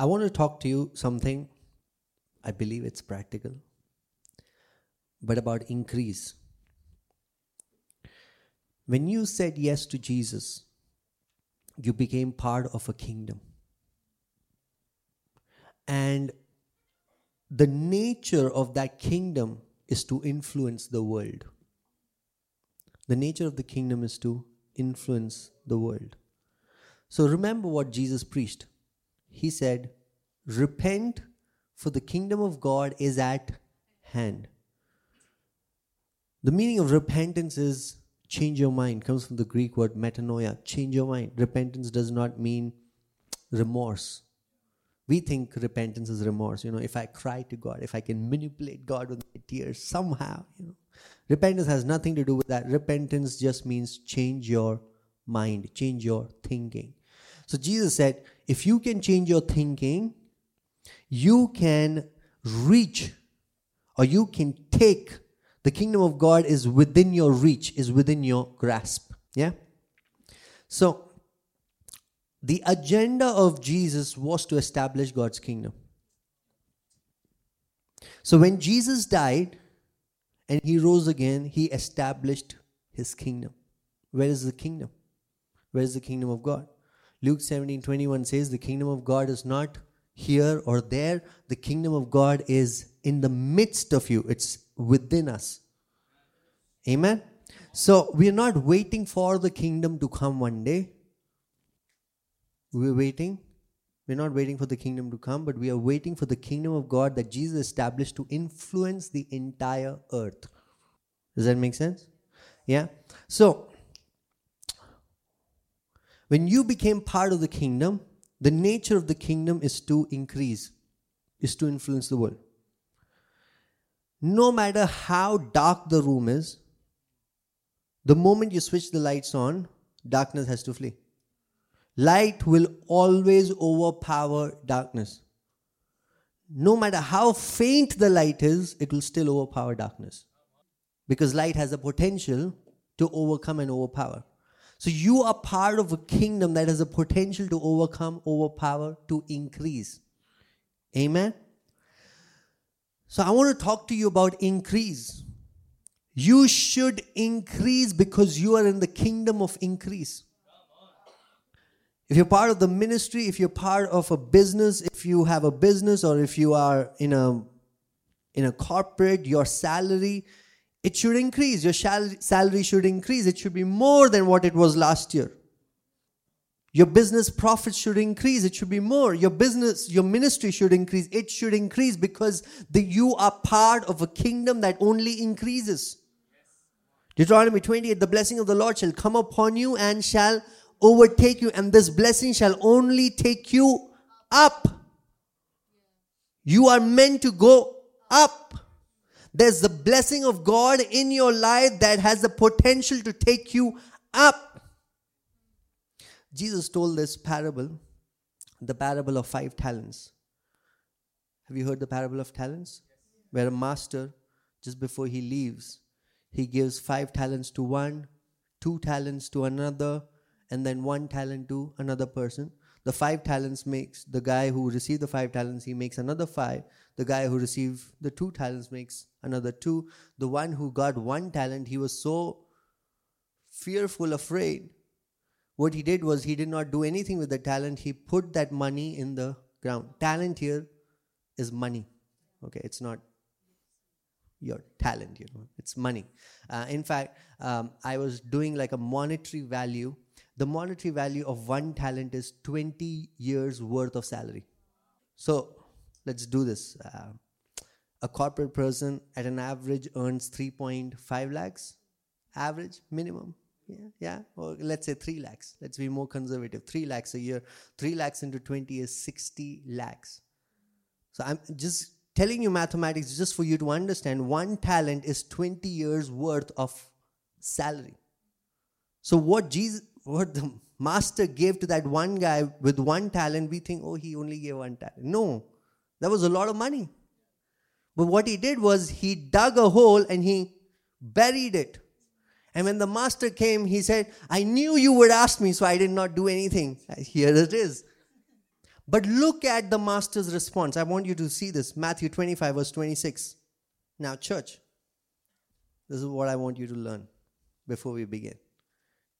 I want to talk to you something, I believe it's practical, but about increase. When you said yes to Jesus, you became part of a kingdom. And the nature of that kingdom is to influence the world. The nature of the kingdom is to influence the world. So remember what Jesus preached. He said, repent, for the kingdom of God is at hand. The meaning of repentance is change your mind. It comes from the Greek word metanoia, change your mind. Repentance does not mean remorse. We think repentance is remorse. You know, if I cry to God, if I can manipulate God with my tears somehow, you know. Repentance has nothing to do with that. Repentance just means change your mind, change your thinking. So Jesus said, if you can change your thinking, you can reach or you can take the kingdom of God is within your reach, is within your grasp. Yeah. So the agenda of Jesus was to establish God's kingdom. So when Jesus died and he rose again, he established his kingdom. Where is the kingdom? Where is the kingdom of God? Luke 17:21 says the kingdom of God is not here or there. The kingdom of God is in the midst of you. It's within us. Amen? So we are not waiting for the kingdom to come one day. We're waiting. We're not waiting for the kingdom to come, but we are waiting for the kingdom of God that Jesus established to influence the entire earth. Does that make sense? Yeah. So, when you became part of the kingdom, the nature of the kingdom is to increase, is to influence the world. No matter how dark the room is, the moment you switch the lights on, darkness has to flee. Light will always overpower darkness. No matter how faint the light is, it will still overpower darkness. Because light has the potential to overcome and overpower. So you are part of a kingdom that has the potential to overcome, overpower, to increase. Amen? So I want to talk to you about increase. You should increase because you are in the kingdom of increase. If you're part of the ministry, if you're part of a business, if you have a business or if you are in a corporate, your salary, it should increase. Your salary should increase. It should be more than what it was last year. Your business profits should increase. It should be more. Your ministry should increase. It should increase because you are part of a kingdom that only increases. Deuteronomy 28, the blessing of the Lord shall come upon you and shall overtake you, and this blessing shall only take you up. You are meant to go up. There's the blessing of God in your life that has the potential to take you up. Jesus told this parable, the parable of 5 talents. Have you heard the parable of talents? Where a master, just before he leaves, he gives 5 talents to one, 2 talents to another, and then 1 talent to another person. The 5 talents makes the guy who received the 5 talents, he makes another 5. The guy who received the 2 talents makes another 2. The one who got 1 talent, he was so fearful, afraid. What he did was he did not do anything with the talent. He put that money in the ground. Talent here is money. Okay, it's not your talent, you know, it's money. In fact, I was doing like a monetary value. The monetary value of 1 talent is 20 years worth of salary. So let's do this. A corporate person at an average earns 3.5 lakhs. Average, minimum. Yeah. Or let's say 3 lakhs. Let's be more conservative. 3 lakhs a year. 3 lakhs into 20 is 60 lakhs. So I'm just telling you mathematics just for you to understand. 1 talent is 20 years worth of salary. So what the master gave to that one guy with 1 talent, we think, oh, he only gave 1 talent. No, that was a lot of money. But what he did was he dug a hole and he buried it. And when the master came, he said, I knew you would ask me, so I did not do anything. Here it is. But look at the master's response. I want you to see this. Matthew 25 verse 26. Now church, this is what I want you to learn before we begin.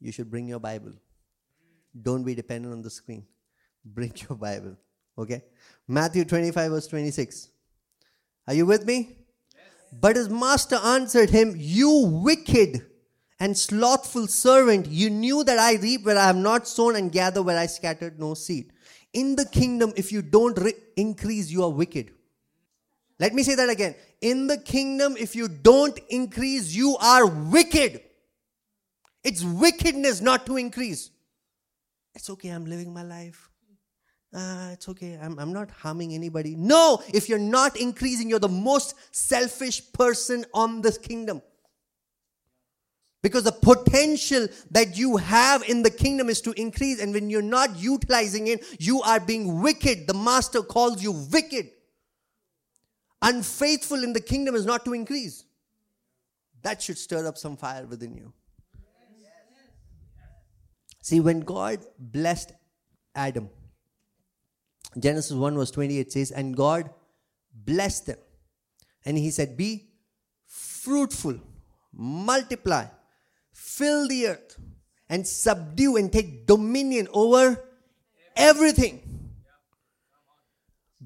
You should bring your Bible. Don't be dependent on the screen. Bring your Bible. Okay? Matthew 25 verse 26. Are you with me? Yes. But his master answered him, "You wicked and slothful servant, you knew that I reap where I have not sown and gather where I scattered no seed. In the kingdom, if you don't increase, you are wicked." Let me say that again. In the kingdom, if you don't increase, you are wicked. It's wickedness not to increase. It's okay, I'm living my life. It's okay, I'm not harming anybody. No, if you're not increasing, you're the most selfish person on this kingdom. Because the potential that you have in the kingdom is to increase, and when you're not utilizing it, you are being wicked. The master calls you wicked. Unfaithful in the kingdom is not to increase. That should stir up some fire within you. See, when God blessed Adam, Genesis 1 verse 28 says, "And God blessed them, and he said, 'Be fruitful, multiply, fill the earth and subdue and take dominion over everything.'"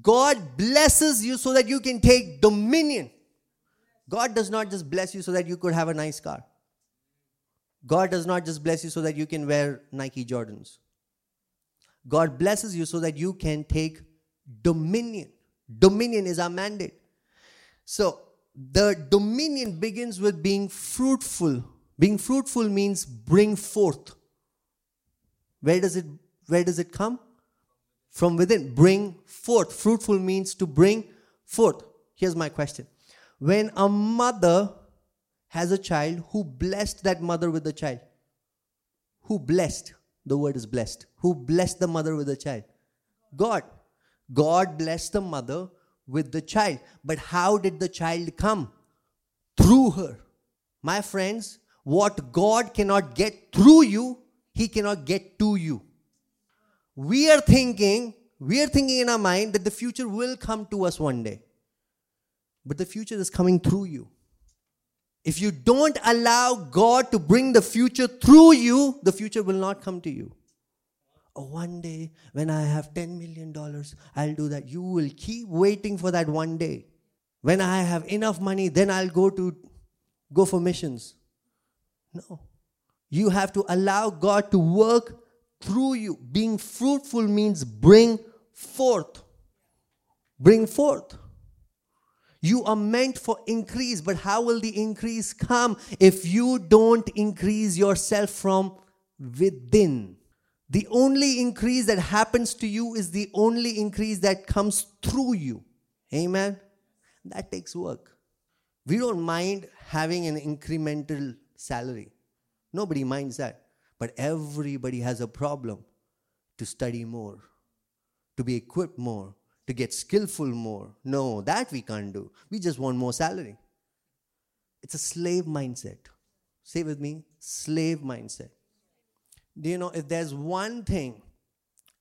God blesses you so that you can take dominion. God does not just bless you so that you could have a nice car. God does not just bless you so that you can wear Nike Jordans. God blesses you so that you can take dominion. Dominion is our mandate. So, the dominion begins with being fruitful. Being fruitful means bring forth. Where does it come? From within. Bring forth. Fruitful means to bring forth. Here's my question. When a mother has a child, who blessed that mother with the child? Who blessed? The word is blessed. Who blessed the mother with the child? God. God blessed the mother with the child. But how did the child come? Through her. My friends, what God cannot get through you, he cannot get to you. We are thinking in our mind that the future will come to us one day. But the future is coming through you. If you don't allow God to bring the future through you, the future will not come to you. Oh, one day when I have $10 million, I'll do that. You will keep waiting for that one day. When I have enough money, then I'll go for missions. No. You have to allow God to work through you. Being fruitful means bring forth. Bring forth. You are meant for increase, but how will the increase come if you don't increase yourself from within? The only increase that happens to you is the only increase that comes through you. Amen? That takes work. We don't mind having an incremental salary. Nobody minds that. But everybody has a problem to study more, to be equipped more, to get skillful more. No, that we can't do. We just want more salary. It's a slave mindset. Say with me, slave mindset. Do you know, if there's one thing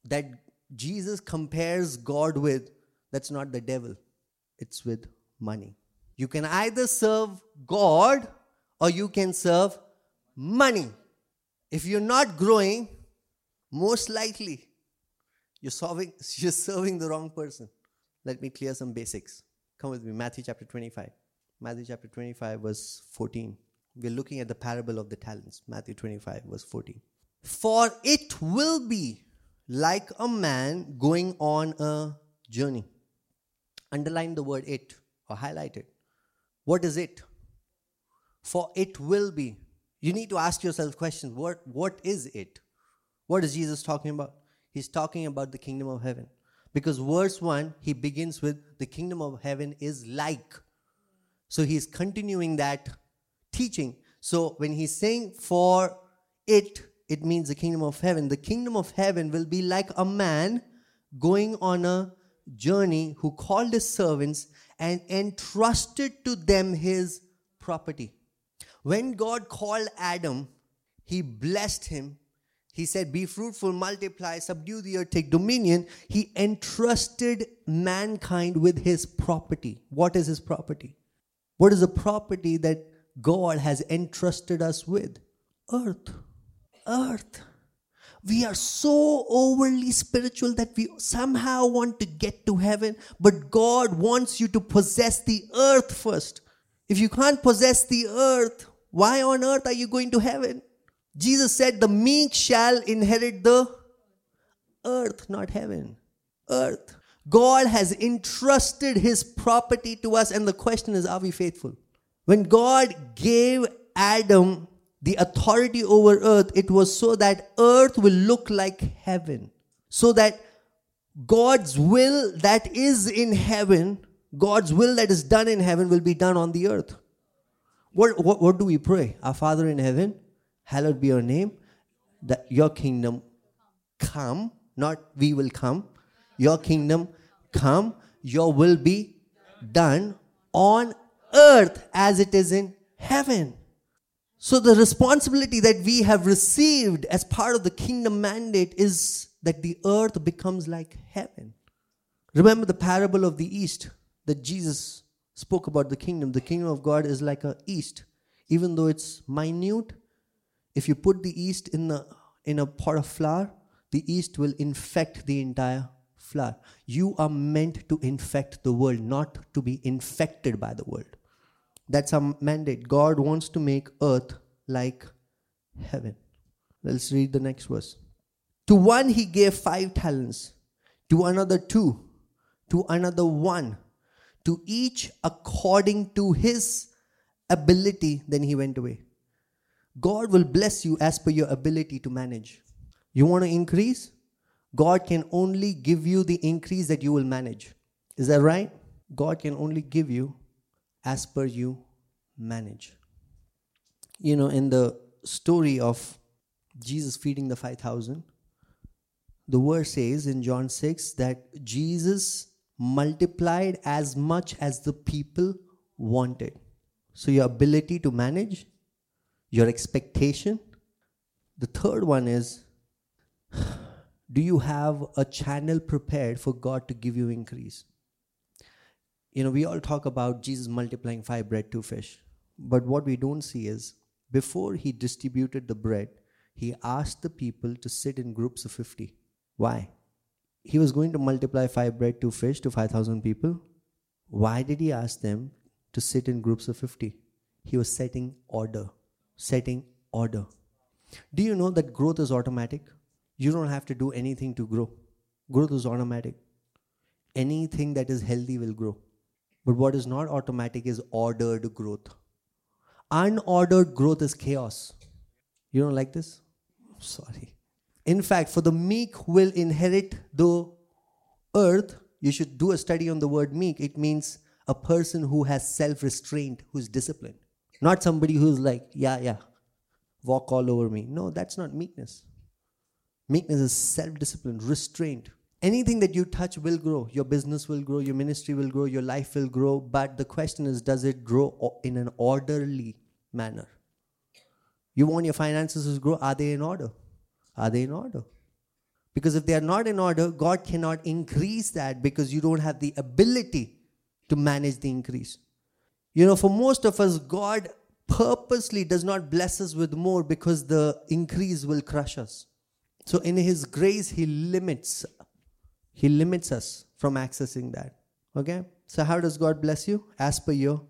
that Jesus compares God with, that's not the devil. It's with money. You can either serve God or you can serve money. If you're not growing, most likely you're serving the wrong person. Let me clear some basics. Come with me, Matthew chapter 25. Matthew chapter 25 verse 14. We're looking at the parable of the talents. Matthew 25 verse 14. "For it will be like a man going on a journey." Underline the word "it" or highlight it. What is it? For it will be. You need to ask yourself questions. What is it? What is Jesus talking about? He's talking about the kingdom of heaven. Because verse 1, he begins with the kingdom of heaven is like. So he's continuing that teaching. So when he's saying "for it," it means the kingdom of heaven. The kingdom of heaven will be like a man going on a journey who called his servants and entrusted to them his property. When God called Adam, he blessed him He said, be fruitful, multiply, subdue the earth, take dominion. He entrusted mankind with his property. What is his property? What is the property that God has entrusted us with? Earth. We are so overly spiritual that we somehow want to get to heaven, but God wants you to possess the earth first. If you can't possess the earth, why on earth are you going to heaven? Jesus said, the meek shall inherit the earth, not heaven. Earth. God has entrusted his property to us, and the question is, are we faithful? When God gave Adam the authority over earth, it was so that earth will look like heaven. So that God's will that is in heaven, God's will that is done in heaven will be done on the earth. What do we pray? Our Father in heaven, hallowed be your name. That your kingdom come, not we will come. Your kingdom come, your will be done on earth as it is in heaven. So the responsibility that we have received as part of the kingdom mandate is that the earth becomes like heaven. Remember the parable of the east that Jesus spoke about the kingdom. The kingdom of God is like an yeast. Even though it's minute, if you put the yeast in a pot of flour, the yeast will infect the entire flour. You are meant to infect the world, not to be infected by the world. That's our mandate. God wants to make earth like heaven. Let's read the next verse. To one he gave 5 talents, to another 2, to another 1, to each according to his ability. Then he went away. God will bless you as per your ability to manage. You want to increase? God can only give you the increase that you will manage. Is that right? God can only give you as per you manage. You know, in the story of Jesus feeding the 5,000, the verse says in John 6 that Jesus multiplied as much as the people wanted. So your ability to manage, your expectation. The third one is, do you have a channel prepared for God to give you increase? You know, we all talk about Jesus multiplying 5 bread, 2 fish. But what we don't see is, before he distributed the bread, he asked the people to sit in groups of 50. Why? He was going to multiply 5 bread, 2 fish to 5,000 people. Why did he ask them to sit in groups of 50? He was setting order. Setting order. Do you know that growth is automatic? You don't have to do anything to grow. Growth is automatic. Anything that is healthy will grow. But what is not automatic is ordered growth. Unordered growth is chaos. You don't like this? Sorry. In fact, for the meek will inherit the earth. You should do a study on the word meek. It means a person who has self-restraint, who is disciplined. Not somebody who's like, walk all over me. No, that's not meekness. Meekness is self-discipline, restraint. Anything that you touch will grow. Your business will grow, your ministry will grow, your life will grow. But the question is, does it grow in an orderly manner? You want your finances to grow, are they in order? Are they in order? Because if they are not in order, God cannot increase that because you don't have the ability to manage the increase. You know, for most of us, God purposely does not bless us with more because the increase will crush us. So in his grace, he limits us from accessing that. Okay? So how does God bless you? As per your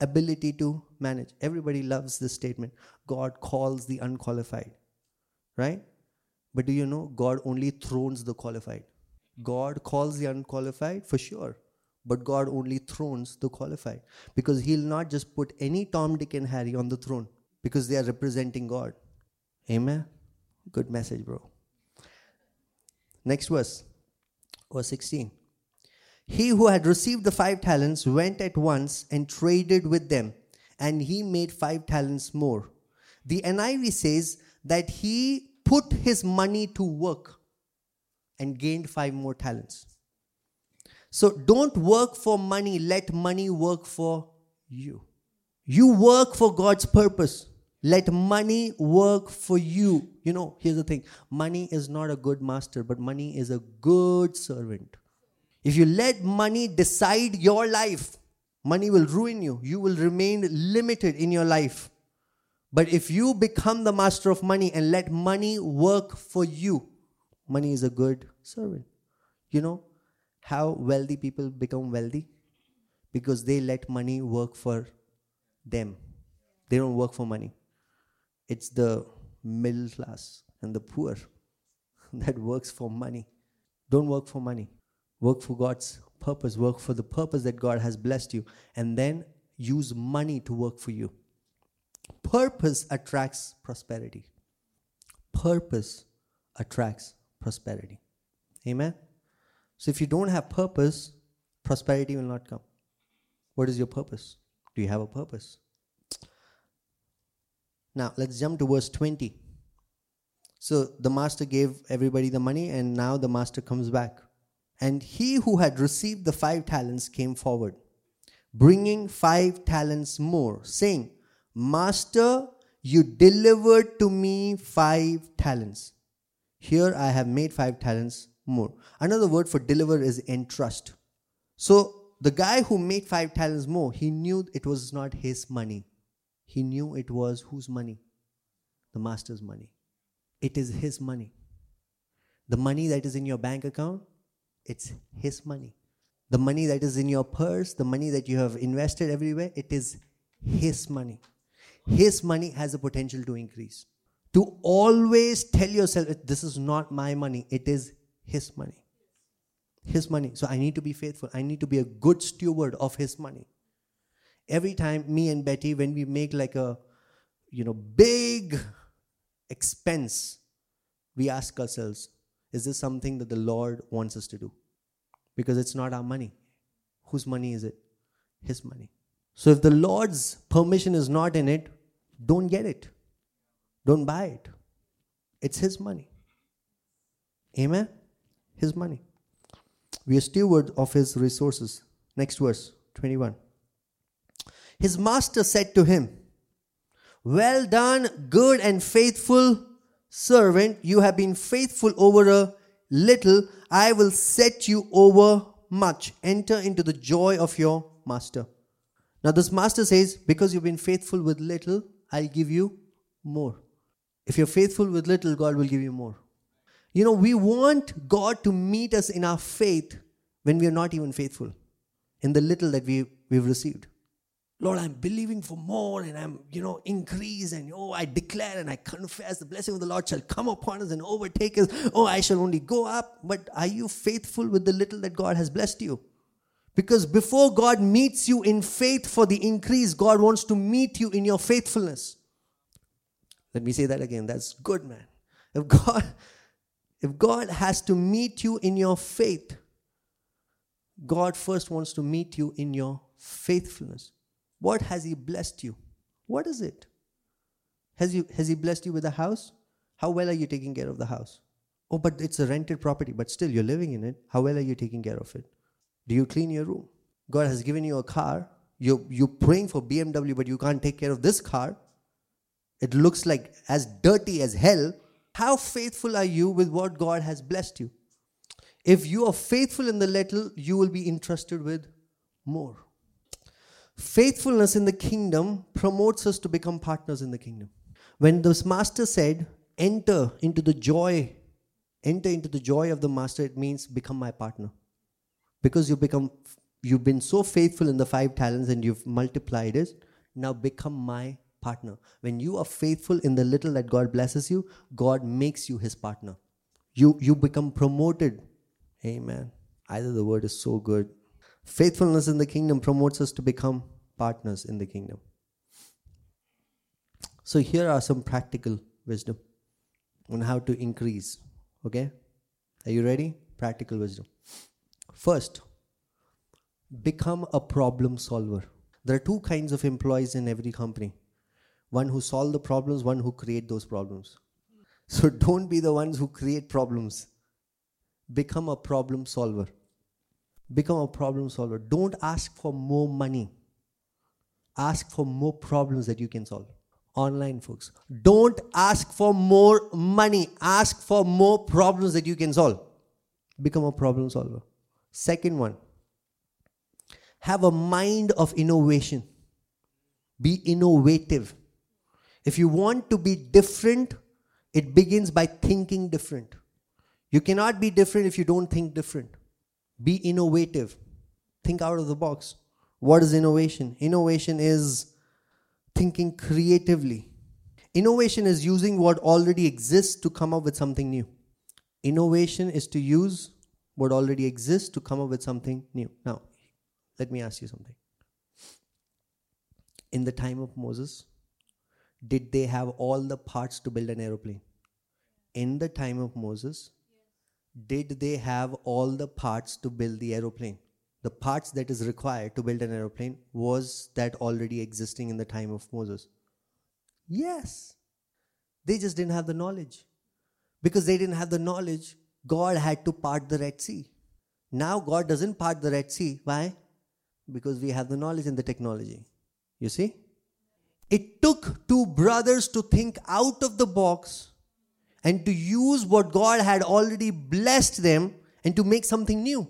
ability to manage. Everybody loves this statement. God calls the unqualified. Right? But do you know, God only thrones the qualified. God calls the unqualified for sure. But God only thrones the qualified. Because he'll not just put any Tom, Dick and Harry on the throne. Because they are representing God. Amen? Good message, bro. Next verse. Verse 16. He who had received the 5 talents went at once and traded with them. And he made 5 talents more. The NIV says that he put his money to work and gained 5 more talents. So don't work for money. Let money work for you. You work for God's purpose. Let money work for you. You know, here's the thing. Money is not a good master, but money is a good servant. If you let money decide your life, money will ruin you. You will remain limited in your life. But if you become the master of money and let money work for you, money is a good servant. You know how wealthy people become wealthy? Because they let money work for them. They don't work for money. It's the middle class and the poor that works for money. Don't work for money. Work for God's purpose. Work for the purpose that God has blessed you. And then use money to work for you. Purpose attracts prosperity. Purpose attracts prosperity. Amen? So if you don't have purpose, prosperity will not come. What is your purpose? Do you have a purpose? Now, let's jump to verse 20. So the master gave everybody the money, and now the master comes back. And he who had received the 5 talents came forward, bringing 5 talents more, saying, Master, you delivered to me 5 talents. Here I have made 5 talents more. Another word for deliver is entrust. So the guy who made 5 talents more, he knew it was not his money. He knew it was whose money? The master's money. It is his money. The money that is in your bank account, it's his money. The money that is in your purse, the money that you have invested everywhere, it is his money. His money has a potential to increase. To always tell yourself, this is not my money, it is his money. His money. So I need to be faithful. I need to be a good steward of his money. Every time me and Betty, when we make like a, big expense, we ask ourselves, is this something that the Lord wants us to do? Because it's not our money. Whose money is it? His money. So if the Lord's permission is not in it, don't get it. Don't buy it. It's his money. Amen? His money. We are steward of his resources. Next verse, 21. His master said to him, Well done, good and faithful servant. You have been faithful over a little. I will set you over much. Enter into the joy of your master. Now this master says, because you've been faithful with little, I'll give you more. If you're faithful with little, God will give you more. You know, we want God to meet us in our faith when we are not even faithful in the little that we've received. Lord, I'm believing for more and I'm, increase and I declare and I confess the blessing of the Lord shall come upon us and overtake us. Oh, I shall only go up. But are you faithful with the little that God has blessed you? Because before God meets you in faith for the increase, God wants to meet you in your faithfulness. Let me say that again. That's good, man. If God has to meet you in your faith, God first wants to meet you in your faithfulness. What has he blessed you? What is it? Has he blessed you with a house? How well are you taking care of the house? Oh, but it's a rented property, but still you're living in it. How well are you taking care of it? Do you clean your room? God has given you a car. You're praying for BMW, but you can't take care of this car. It looks like as dirty as hell. How faithful are you with what God has blessed you? If you are faithful in the little, you will be entrusted with more. Faithfulness in the kingdom promotes us to become partners in the kingdom. When this master said, enter into the joy of the master, it means become my partner. Because you've been so faithful in the 5 talents and you've multiplied it, now become my partner. When you are faithful in the little that God blesses you, God makes you his partner. You become promoted. Amen. Either the word is so good. Faithfulness in the kingdom promotes us to become partners in the kingdom. So here are some practical wisdom on how to increase. Okay? Are you ready? Practical wisdom. First, become a problem solver. There are 2 kinds of employees in every company. One who solve the problems, one who create those problems. So don't be the ones who create problems. Become a problem solver. Become a problem solver. Don't ask for more money. Ask for more problems that you can solve. online folks. Don't ask for more money. Ask for more problems that you can solve. Become a problem solver. Second one, have a mind of innovation. Be innovative. If you want to be different, it begins by thinking different. You cannot be different if you don't think different. Be innovative. Think out of the box. What is innovation? Innovation is thinking creatively. Innovation is using what already exists to come up with something new. Innovation is to use what already exists to come up with something new. Now, let me ask you something. In the time of Moses, did they have all the parts to build an aeroplane? In the time of Moses, did they have all the parts to build the aeroplane? The parts that is required to build an aeroplane, was that already existing in the time of Moses? Yes. They just didn't have the knowledge. Because they didn't have the knowledge, God had to part the Red Sea. Now God doesn't part the Red Sea. Why? Because we have the knowledge and the technology. You see? It took two brothers to think out of the box and to use what God had already blessed them and to make something new.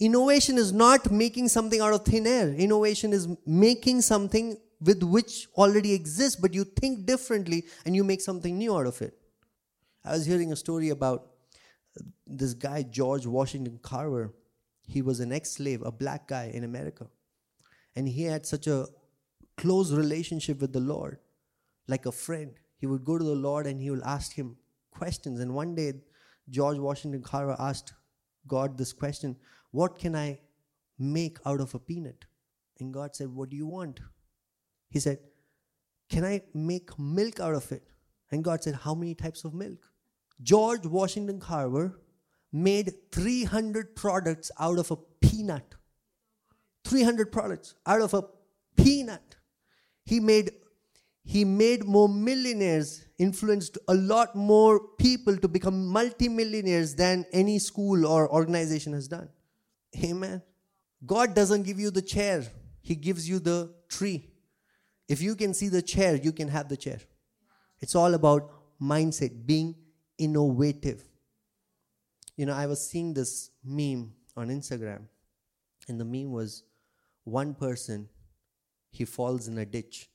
Innovation is not making something out of thin air. Innovation is making something with which already exists, but you think differently and you make something new out of it. I was hearing a story about this guy, George Washington Carver. He was an ex-slave, a black guy in America. And he had such a close relationship with the Lord, like a friend. He would go to the Lord and he would ask him questions. And one day, George Washington Carver asked God this question, "What can I make out of a peanut?" And God said, "What do you want?" He said, "Can I make milk out of it?" And God said, "How many types of milk?" George Washington Carver made 300 products out of a peanut. 300 products out of a peanut. He made more millionaires, influenced a lot more people to become multimillionaires than any school or organization has done. Amen. God doesn't give you the chair. He gives you the tree. If you can see the chair, you can have the chair. It's all about mindset, being innovative. You know, I was seeing this meme on Instagram, and the meme was one person, he falls in a ditch.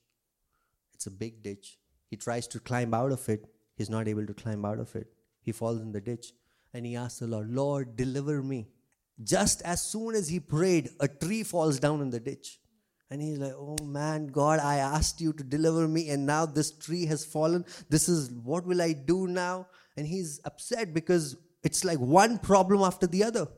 It's a big ditch. He tries to climb out of it. He's not able to climb out of it. He falls in the ditch and he asks the Lord, "Lord, deliver me." Just as soon as he prayed, a tree falls down in the ditch. And he's like, "Oh man, God, I asked you to deliver me and now this tree has fallen. This is, what will I do now?" And he's upset because it's like one problem after the other.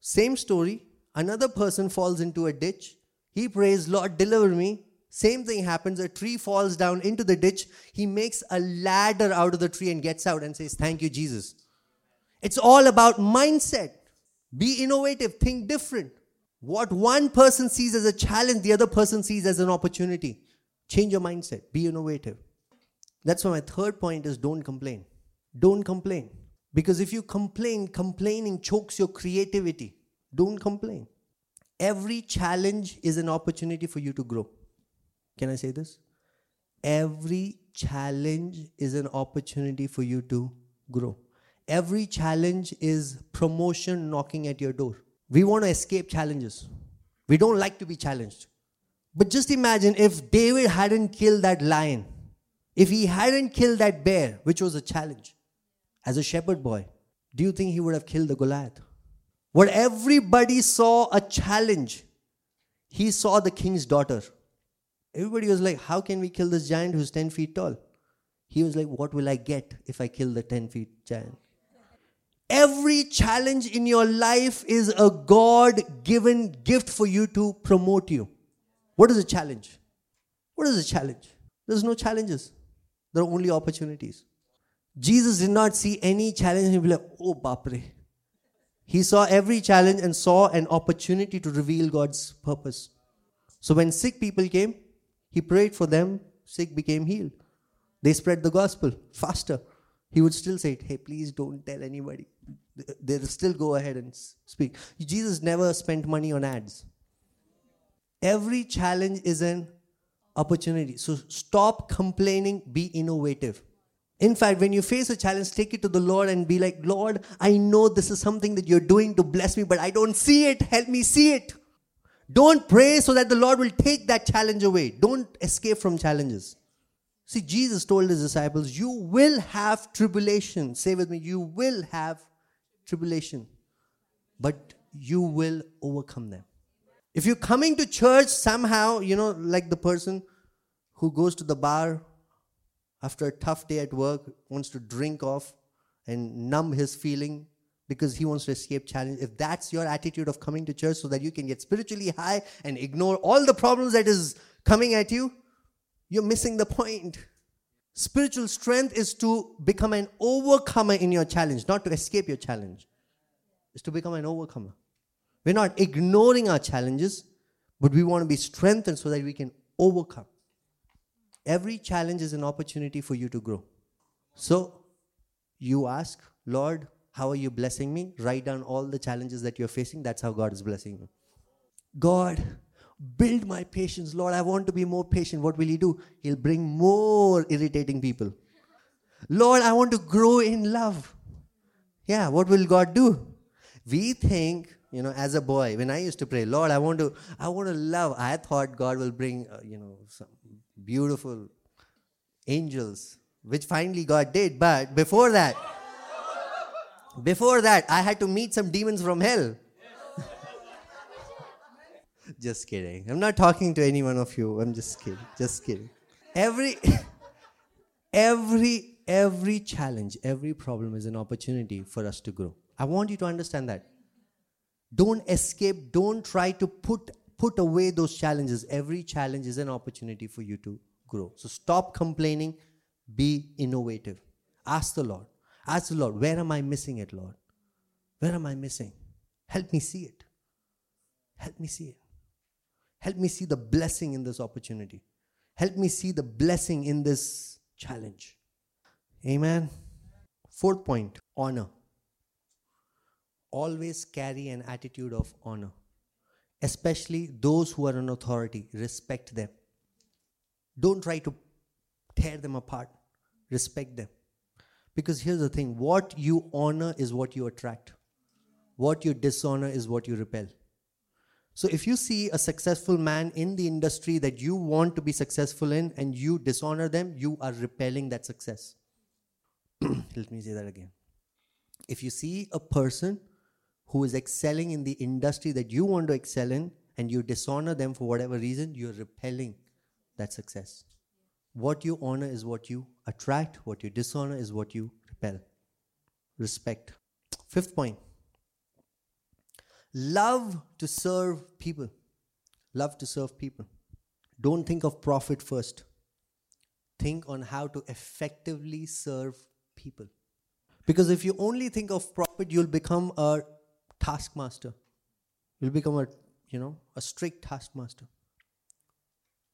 Same story. Another person falls into a ditch. He prays, "Lord, deliver me." Same thing happens, a tree falls down into the ditch. He makes a ladder out of the tree and gets out and says, "Thank you, Jesus." It's all about mindset. Be innovative, think different. What one person sees as a challenge, the other person sees as an opportunity. Change your mindset, be innovative. That's why my third point is don't complain. Don't complain. Because if you complain, complaining chokes your creativity. Don't complain. Every challenge is an opportunity for you to grow. Can I say this? Every challenge is an opportunity for you to grow. Every challenge is promotion knocking at your door. We want to escape challenges. We don't like to be challenged. But just imagine if David hadn't killed that lion, if he hadn't killed that bear, which was a challenge, as a shepherd boy, do you think he would have killed the Goliath? What everybody saw a challenge, he saw the king's daughter. Everybody was like, "How can we kill this giant who's 10 feet tall?" He was like, "What will I get if I kill the 10 feet giant?" Every challenge in your life is a God-given gift for you to promote you. What is a challenge? What is a challenge? There's no challenges. There are only opportunities. Jesus did not see any challenge and he was like, "Oh, bapre." He saw every challenge and saw an opportunity to reveal God's purpose. So when sick people came, he prayed for them, sick became healed. They spread the gospel faster. He would still say, "Hey, please don't tell anybody." They'll still go ahead and speak. Jesus never spent money on ads. Every challenge is an opportunity. So stop complaining, be innovative. In fact, when you face a challenge, take it to the Lord and be like, Lord, I know this is something that you're doing to bless me, but I don't see it. Help me see it. Don't pray so that the Lord will take that challenge away. Don't escape from challenges. See, Jesus told his disciples, you will have tribulation. Say with me, you will have tribulation, but you will overcome them. If you're coming to church somehow, you know, like the person who goes to the bar after a tough day at work, wants to drink off and numb his feeling because he wants to escape challenge. If that's your attitude of coming to church so that you can get spiritually high and ignore all the problems that is coming at you, you're missing the point. Spiritual strength is to become an overcomer in your challenge, not to escape your challenge. It's to become an overcomer. We're not ignoring our challenges, but we want to be strengthened so that we can overcome. Every challenge is an opportunity for you to grow. So you ask, Lord, how are you blessing me? Write down all the challenges that you're facing. That's how God is blessing you. God, build my patience. Lord, I want to be more patient. What will he do? He'll bring more irritating people. Lord, I want to grow in love. Yeah, what will God do? We think, you know, as a boy, when I used to pray, Lord, I want to love. I thought God will bring, some beautiful angels, which finally God did. But before that, I had to meet some demons from hell. Just kidding. I'm not talking to any one of you. I'm just kidding. Every challenge, every problem is an opportunity for us to grow. I want you to understand that. Don't escape. Don't try to put away those challenges. Every challenge is an opportunity for you to grow. So stop complaining. Be innovative. Ask the Lord. Where am I missing it, Lord? Where am I missing? Help me see it. Help me see the blessing in this opportunity. Help me see the blessing in this challenge. Amen. Fourth point, honor. Always carry an attitude of honor. Especially those who are in authority. Respect them. Don't try to tear them apart. Respect them. Because here's the thing. What you honor is what you attract. What you dishonor is what you repel. So if you see a successful man in the industry that you want to be successful in and you dishonor them, you are repelling that success. Let me say that again. If you see a person who is excelling in the industry that you want to excel in and you dishonor them for whatever reason, you're repelling that success. What you honor is what you attract. What you dishonor is what you repel. Respect. Fifth point. Love to serve people. Don't think of profit first. Think on how to effectively serve people. Because if you only think of profit, you'll become a taskmaster. You'll become a strict taskmaster.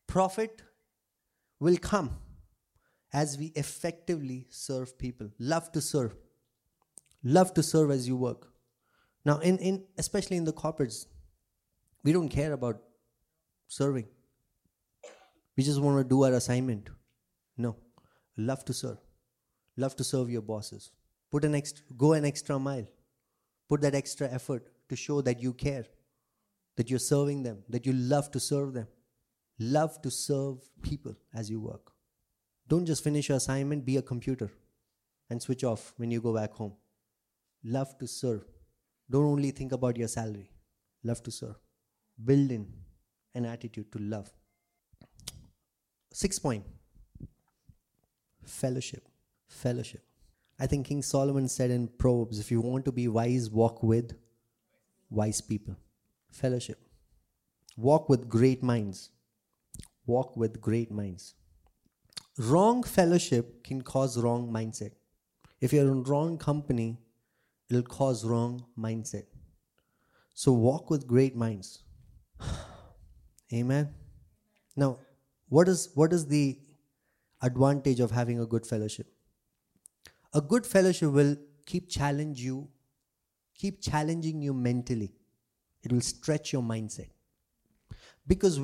Profit will come as we effectively serve people. Love to serve as you work. Now, especially in the corporates, we don't care about serving. We just want to do our assignment. No. Love to serve. Love to serve your bosses. Go an extra mile. Put that extra effort to show that you care, that you're serving them, that you love to serve them. Love to serve people as you work. Don't just finish your assignment, be a computer and switch off when you go back home. Love to serve. Don't only think about your salary. Love to serve. Build in an attitude to love. Sixth point. Fellowship. I think King Solomon said in Proverbs, if you want to be wise, walk with wise people. Fellowship. Walk with great minds. Wrong fellowship can cause wrong mindset. If you're in wrong company, it'll cause wrong mindset. So walk with great minds. Amen. Now, what is the advantage of having a good fellowship? A good fellowship will keep challenging you mentally. It will stretch your mindset. Because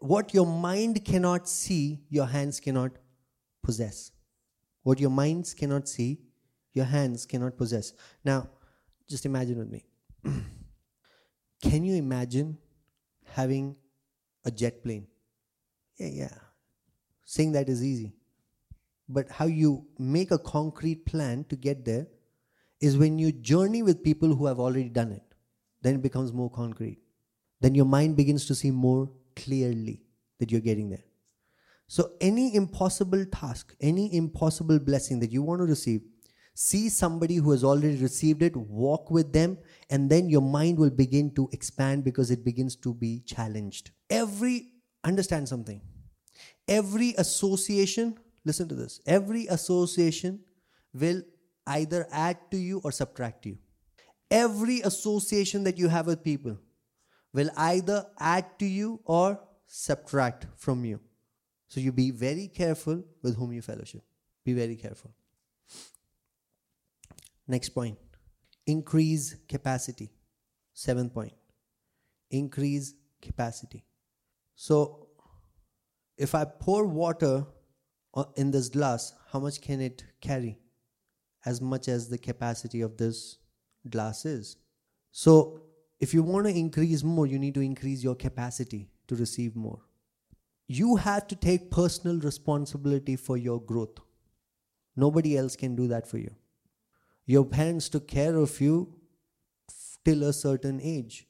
what your mind cannot see, your hands cannot possess. What your minds cannot see, your hands cannot possess. Now, just imagine with me. Can you imagine having a jet plane? Yeah. Saying that is easy. But how you make a concrete plan to get there is when you journey with people who have already done it. Then it becomes more concrete. Then your mind begins to see more clearly that you're getting there. So any impossible task, any impossible blessing that you want to receive, see somebody who has already received it, walk with them, and then your mind will begin to expand because it begins to be challenged. Understand something. Every association, listen to this, every association will either add to you or subtract to you. Every association that you have with people will either add to you or subtract from you. So you be very careful with whom you fellowship. Be very careful. Next point. Increase capacity. 7th point. Increase capacity. So if I pour water in this glass, how much can it carry? As much as the capacity of this glass is. So if you want to increase more, you need to increase your capacity to receive more. You have to take personal responsibility for your growth. Nobody else can do that for you. Your parents took care of you till a certain age.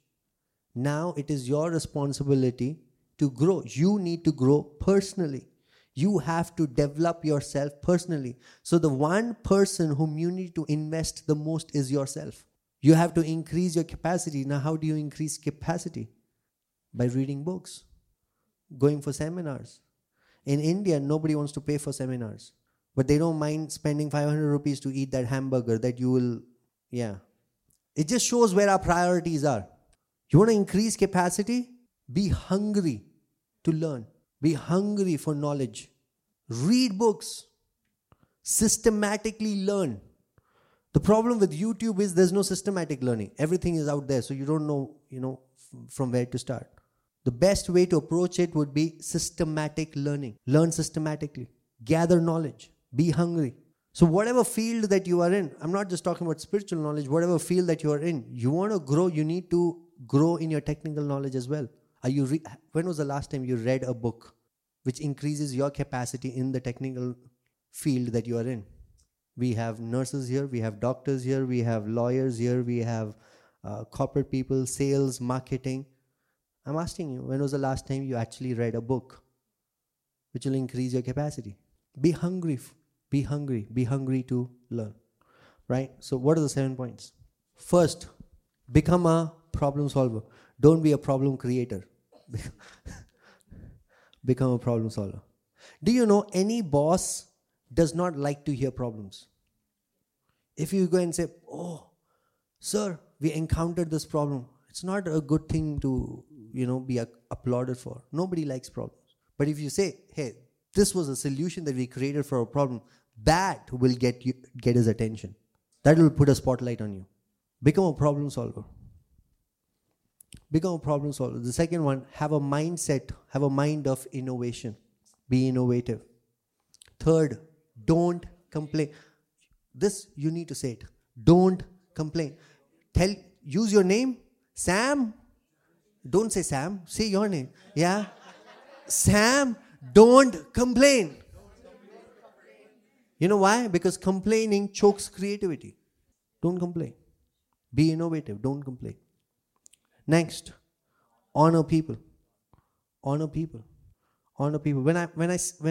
Now it is your responsibility to grow. You need to grow personally. You have to develop yourself personally. So the one person whom you need to invest the most is yourself. You have to increase your capacity. Now how do you increase capacity? By reading books. Going for seminars. In India, nobody wants to pay for seminars. But they don't mind spending 500 rupees to eat that hamburger that you will, yeah. It just shows where our priorities are. You want to increase capacity? Be hungry to learn. Be hungry for knowledge. Read books. Systematically learn. The problem with YouTube is there's no systematic learning. Everything is out there, so you don't know, from where to start. The best way to approach it would be systematic learning. Learn systematically. Gather knowledge. Be hungry. So whatever field that you are in, I'm not just talking about spiritual knowledge, whatever field that you are in, you want to grow, you need to grow in your technical knowledge as well. When was the last time you read a book which increases your capacity in the technical field that you are in? We have nurses here, we have doctors here, we have lawyers here, we have corporate people, sales, marketing. I'm asking you, when was the last time you actually read a book which will increase your capacity? Be hungry. Be hungry to learn. Right? So what are the 7 points? First, become a problem solver. Don't be a problem creator. Become a problem solver. Do you know any boss does not like to hear problems? If you go and say, "Oh, sir, we encountered this problem," it's not a good thing to be applauded for. Nobody likes problems. But if you say, "Hey, this was a solution that we created for a problem," that will get his attention. That will put a spotlight on you. Become a problem solver. Become a problem solver. The second one, have a mindset, have a mind of innovation. Be innovative. Third, don't complain. This, you need to say it. Don't complain. Use your name. Sam. Don't say Sam. Say your name. Yeah. Sam, don't complain. You know why? Because complaining chokes creativity. Don't complain. Be innovative. Don't complain. Next, honor people. Honor people. Honor people. When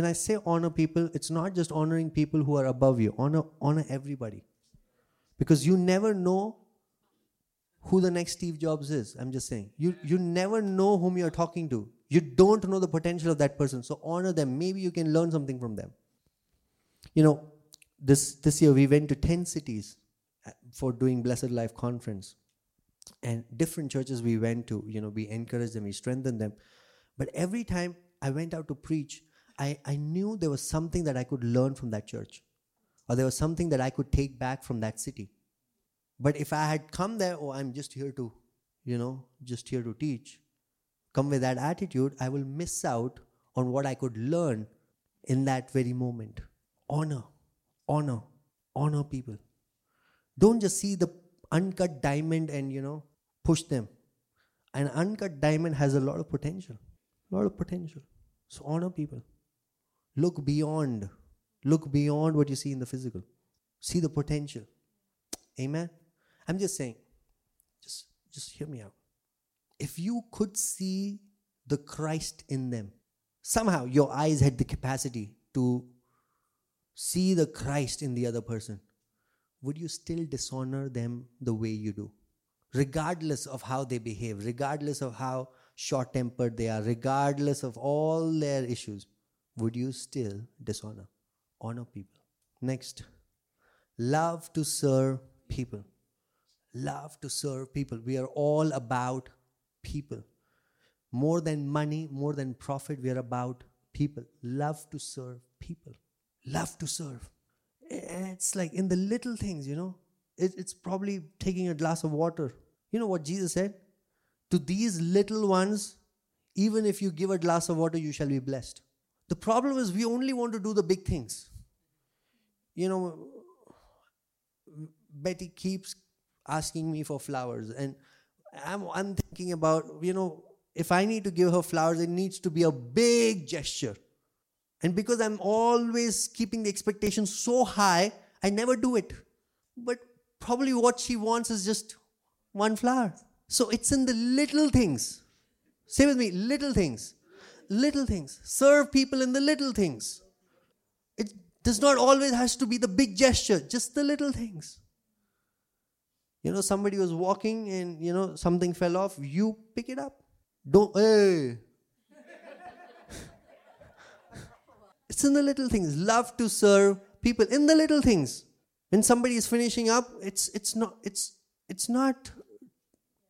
I say honor people, it's not just honoring people who are above you. Honor everybody. Because you never know who the next Steve Jobs is. I'm just saying. You never know whom you're talking to. You don't know the potential of that person. So honor them. Maybe you can learn something from them. This year we went to 10 cities for doing Blessed Life Conference. And different churches we went to, we encouraged them, we strengthened them. But every time I went out to preach, I knew there was something that I could learn from that church. Or there was something that I could take back from that city. But if I had come there, I'm just here to teach. come with that attitude, I will miss out on what I could learn in that very moment. Honor people. Don't just see the uncut diamond and, push them. An uncut diamond has a lot of potential. So honor people. Look beyond what you see in the physical. See the potential. Amen. I'm just saying, just hear me out. If you could see the Christ in them, somehow your eyes had the capacity to see the Christ in the other person, would you still dishonor them the way you do? Regardless of how they behave, regardless of how short-tempered they are, regardless of all their issues, would you still dishonor? Honor people. Next, love to serve people. Love to serve people. We are all about people. More than money, more than profit, we are about people. Love to serve people. Love to serve. It's like in the little things, It's probably taking a glass of water. You know what Jesus said? To these little ones, even if you give a glass of water, you shall be blessed. The problem is we only want to do the big things. Betty keeps asking me for flowers, and I'm thinking about, if I need to give her flowers, it needs to be a big gesture. And because I'm always keeping the expectation so high, I never do it. But probably what she wants is just one flower. So it's in the little things. Say with me, little things. Little things. Serve people in the little things. It does not always has to be the big gesture, just the little things. Somebody was walking and, something fell off. You pick it up. It's in the little things. Love to serve people in the little things. When somebody is finishing up,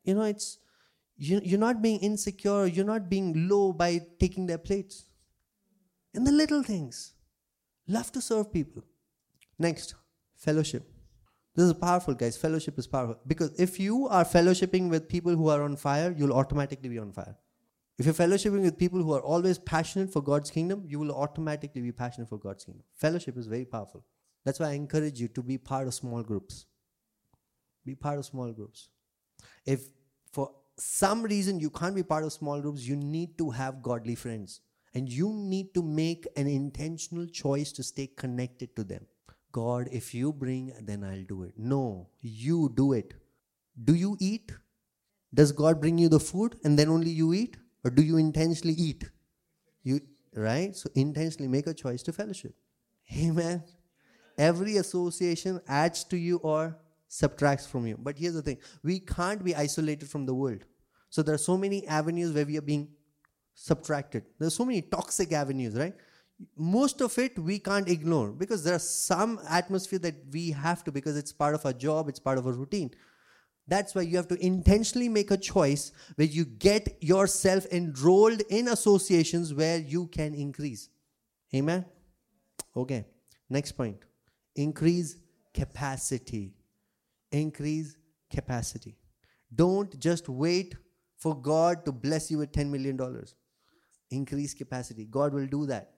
you're not being insecure, you're not being low by taking their plates. In the little things. Love to serve people. Next, fellowship. This is powerful, guys. Fellowship is powerful. Because if you are fellowshipping with people who are on fire, you'll automatically be on fire. If you're fellowshipping with people who are always passionate for God's kingdom, you will automatically be passionate for God's kingdom. Fellowship is very powerful. That's why I encourage you to be part of small groups. Be part of small groups. If for some reason you can't be part of small groups, you need to have godly friends. And you need to make an intentional choice to stay connected to them. God, if you bring, then I'll do it. No, you do it. Do you eat? Does God bring you the food and then only you eat? Or do you intentionally eat? Right? So intentionally make a choice to fellowship. Amen. Every association adds to you or subtracts from you. But here's the thing. We can't be isolated from the world. So there are so many avenues where we are being subtracted. There are so many toxic avenues, right? Most of it we can't ignore because there are some atmosphere that we have to, because it's part of our job, it's part of our routine. That's why you have to intentionally make a choice where you get yourself enrolled in associations where you can increase. Amen? Okay. Next point. Increase capacity. Don't just wait for God to bless you with $10 million. Increase capacity. God will do that.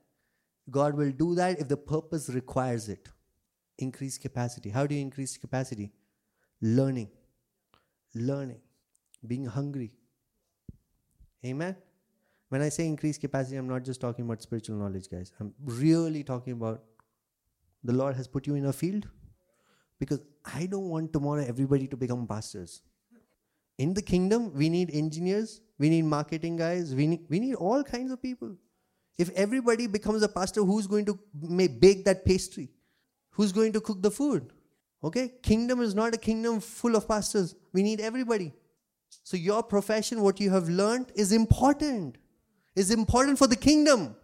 God will do that if the purpose requires it. Increase capacity. How do you increase capacity? Learning. Being hungry. Amen? When I say increase capacity, I'm not just talking about spiritual knowledge, guys. I'm really talking about the Lord has put you in a field. Because I don't want tomorrow everybody to become pastors. In the kingdom, we need engineers, we need marketing guys, we need all kinds of people. If everybody becomes a pastor, who's going to bake that pastry? Who's going to cook the food? Okay? Kingdom is not a kingdom full of pastors. We need everybody. So your profession, what you have learned, is important. It's important for the kingdom.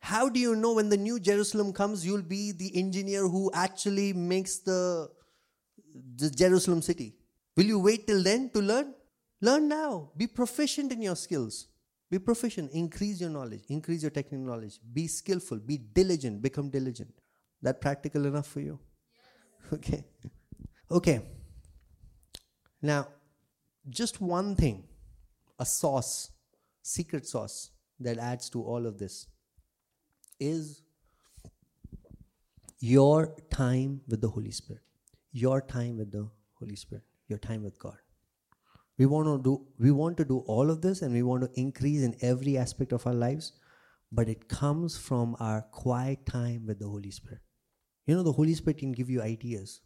How do you know when the new Jerusalem comes, you'll be the engineer who actually makes the Jerusalem city? Will you wait till then to learn? Learn now. Be proficient in your skills. Be proficient. Increase your knowledge. Increase your technical knowledge. Be skillful. Be diligent. Become diligent. That practical enough for you? Yes. Okay. Now, just one thing. A sauce. secret sauce that adds to all of this is your time with the Holy Spirit. Your time with the Holy Spirit. Your time with God. We want to do all of this, and we want to increase in every aspect of our lives, but it comes from our quiet time with the Holy Spirit. You know, the Holy Spirit can give you ideas,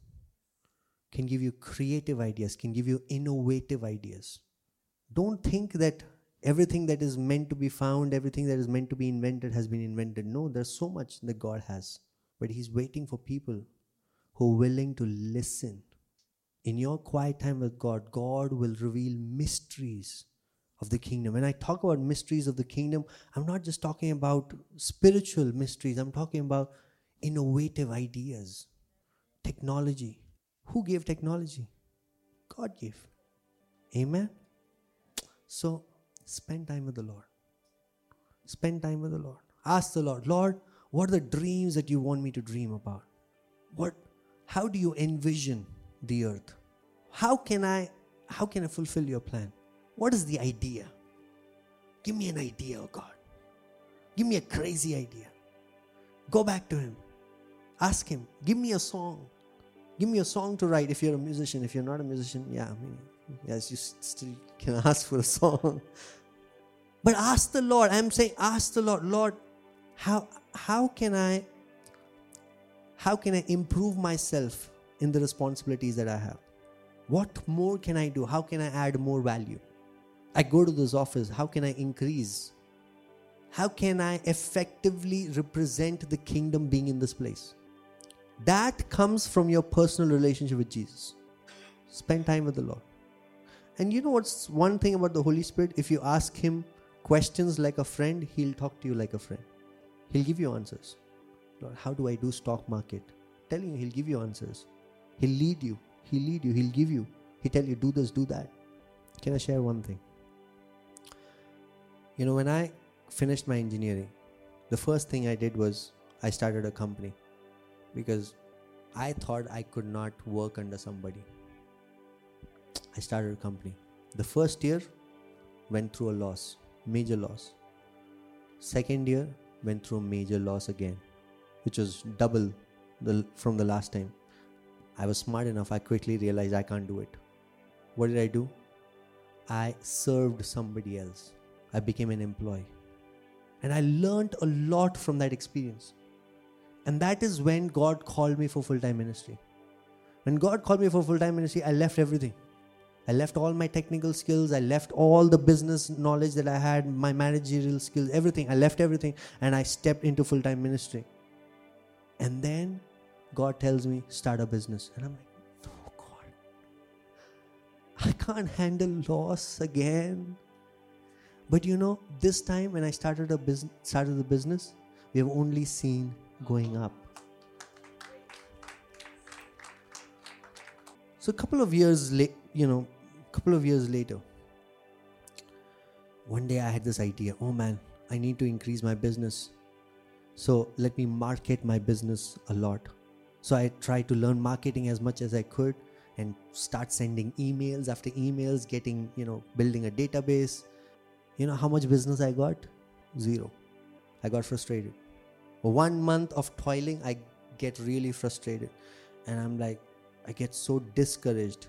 can give you creative ideas, can give you innovative ideas. Don't think that everything that is meant to be found, everything that is meant to be invented has been invented. No, there's so much that God has. But He's waiting for people who are willing to listen. In your quiet time with God, God will reveal mysteries of the kingdom. When I talk about mysteries of the kingdom, I'm not just talking about spiritual mysteries. I'm talking about innovative ideas, technology. Who gave technology? God gave. Amen? So, spend time with the Lord. Spend time with the Lord. Ask the Lord, Lord, what are the dreams that you want me to dream about? How do you envision the earth? How can I fulfill your plan? What is the idea? Give me an idea, oh God. Give me a crazy idea. Go back to Him. Ask Him, give me a song. Give me a song to write if you're a musician. If you're not a musician, yes, you still can ask for a song. But ask the Lord. I'm saying ask the Lord. Lord, how can I improve myself in the responsibilities that I have? What more can I do? How can I add more value? I go to this office. How can I increase? How can I effectively represent the kingdom being in this place? That comes from your personal relationship with Jesus. Spend time with the Lord. And you know what's one thing about the Holy Spirit? If you ask Him questions like a friend, He'll talk to you like a friend. He'll give you answers. Lord, how do I do stock market? Telling you, He'll give you answers. He'll lead you. He'll give you. He'll tell you, do this, do that. Can I share one thing? You know, when I finished my engineering, the first thing I did was I started a company. Because I thought I could not work under somebody. I started a company. The first year, went through a loss, major loss. Second year, went through a major loss again, which was double from the last time. I was smart enough, I quickly realized I can't do it. What did I do? I served somebody else. I became an employee. And I learned a lot from that experience. And that is when God called me for full-time ministry. When God called me for full-time ministry, I left everything. I left all my technical skills. I left all the business knowledge that I had, my managerial skills, everything. I left everything and I stepped into full-time ministry. And then God tells me, start a business. And I'm like, oh God, I can't handle loss again. But you know, this time when I started the business, we have only seen going up. So a couple of years later, one day I had this idea, oh man, I need to increase my business. So let me market my business a lot. So I tried to learn marketing as much as I could and start sending emails after emails, getting, building a database. You know how much business I got? Zero. I got frustrated. 1 month of toiling, I get really frustrated. And I'm like, I get so discouraged.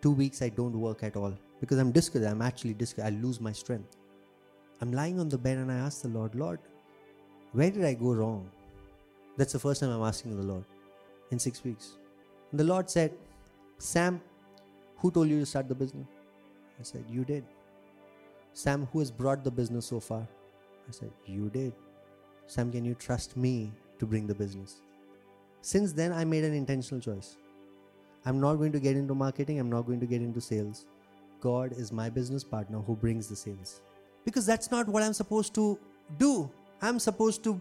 2 weeks, I don't work at all. Because I'm discouraged. I'm actually discouraged. I lose my strength. I'm lying on the bed and I ask the Lord, Lord, where did I go wrong? That's the first time I'm asking the Lord in 6 weeks. And the Lord said, Sam, who told you to start the business? I said, you did. Sam, who has brought the business so far? I said, you did. Sam, can you trust me to bring the business? Since then, I made an intentional choice. I'm not going to get into marketing. I'm not going to get into sales. God is my business partner who brings the sales. Because that's not what I'm supposed to do. I'm supposed to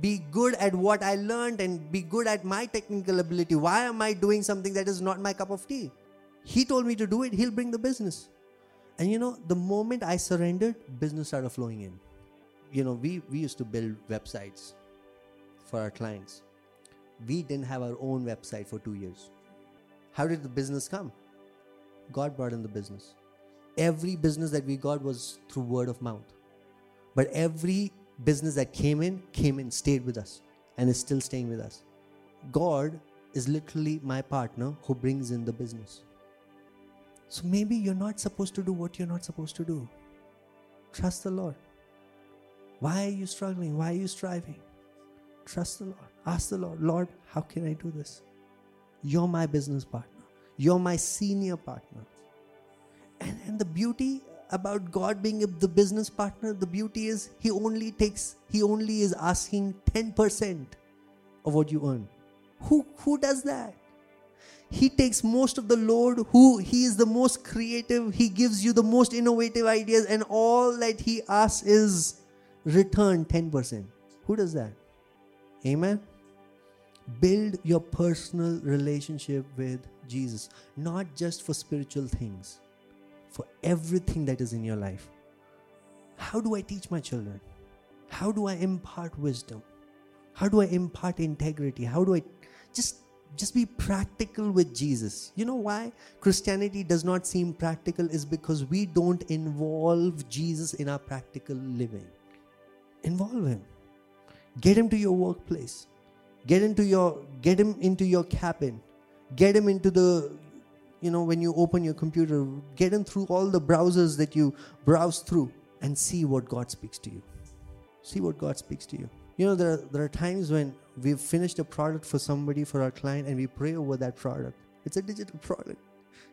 be good at what I learned and be good at my technical ability. Why am I doing something that is not my cup of tea? He told me to do it. He'll bring the business. And the moment I surrendered, business started flowing in. We used to build websites for our clients. We didn't have our own website for 2 years. How did the business come? God brought in the business. every business that we got was through word of mouth. But every business that came in, stayed with us, and is still staying with us. God is literally my partner who brings in the business. So maybe you're not supposed to do what you're not supposed to do. Trust the Lord. Why are you struggling? Why are you striving? Trust the Lord. Ask the Lord, Lord, how can I do this? You're my business partner. You're my senior partner. And the beauty about God being the business partner, the beauty is He only is asking 10% of what you earn. Who does that? He takes most of the load. He is the most creative. He gives you the most innovative ideas, and all that He asks is return 10%. Who does that? Amen. Build your personal relationship with Jesus, not just for spiritual things, for everything that is in your life. How do I teach my children? How do I impart wisdom? How do I impart integrity? How do I just be practical with Jesus? You know why Christianity does not seem practical is because we don't involve Jesus in our practical living. Involve Him. Get Him to your workplace. Get Him into your cabin. Get Him into the, when you open your computer, get Him through all the browsers that you browse through, and see what God speaks to you. See what God speaks to you. There are times when we've finished a product for somebody, for our client, and we pray over that product. It's a digital product.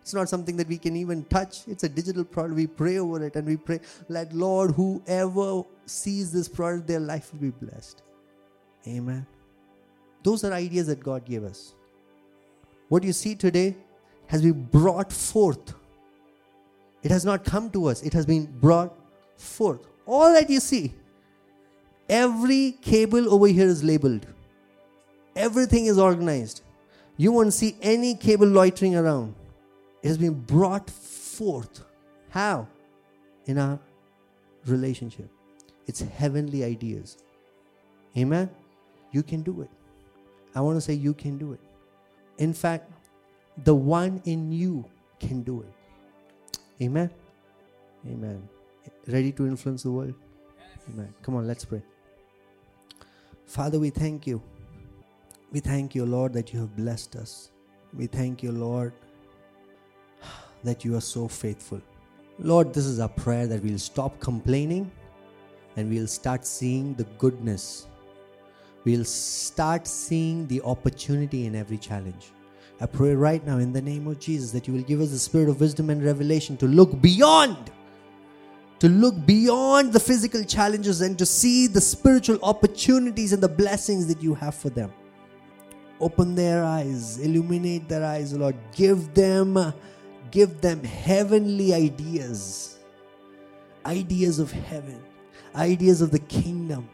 It's not something that we can even touch. It's a digital product. We pray over it, and we pray like, Lord, whoever sees this product, their life will be blessed. Amen. Those are ideas that God gave us. What you see today has been brought forth. It has not come to us. It has been brought forth. All that you see, every cable over here is labeled. Everything is organized. You won't see any cable loitering around. It has been brought forth. How? In our relationship. It's heavenly ideas. Amen? You can do it. I want to say you can do it. In fact, the one in you can do it. Amen? Amen. Ready to influence the world? Yes. Amen. Come on, let's pray. Father, we thank You. We thank You, Lord, that You have blessed us. We thank You, Lord, that You are so faithful. Lord, this is our prayer, that we'll stop complaining and we'll start seeing the goodness. We'll start seeing the opportunity in every challenge. I pray right now in the name of Jesus that You will give us the spirit of wisdom and revelation to look beyond the physical challenges and to see the spiritual opportunities and the blessings that You have for them. Open their eyes, illuminate their eyes, Lord. Give them heavenly ideas. Ideas of heaven, ideas of the kingdom.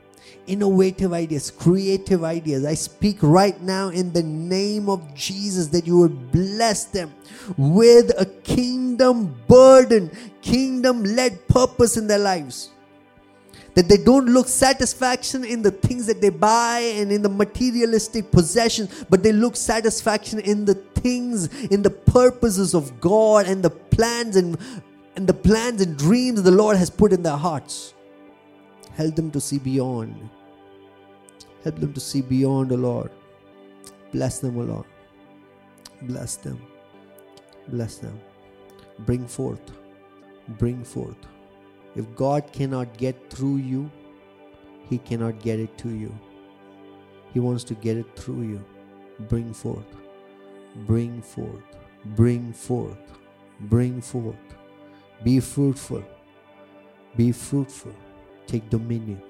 Innovative ideas, creative ideas. I speak right now in the name of Jesus that You would bless them with a kingdom burden, kingdom-led purpose in their lives. That they don't look satisfaction in the things that they buy and in the materialistic possessions, but they look satisfaction in the things, in the purposes of God and the plans and dreams the Lord has put in their hearts. Help them to see beyond. Help them to see beyond, O Lord. Bless them, O Lord. Bless them. Bless them. Bring forth. Bring forth. If God cannot get through you, He cannot get it to you. He wants to get it through you. Bring forth. Bring forth. Bring forth. Bring forth. Be fruitful. Be fruitful. Take dominion.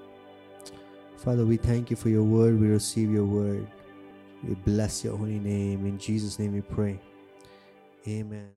Father, we thank You for Your word. We receive Your word. We bless Your holy name. In Jesus' name we pray. Amen.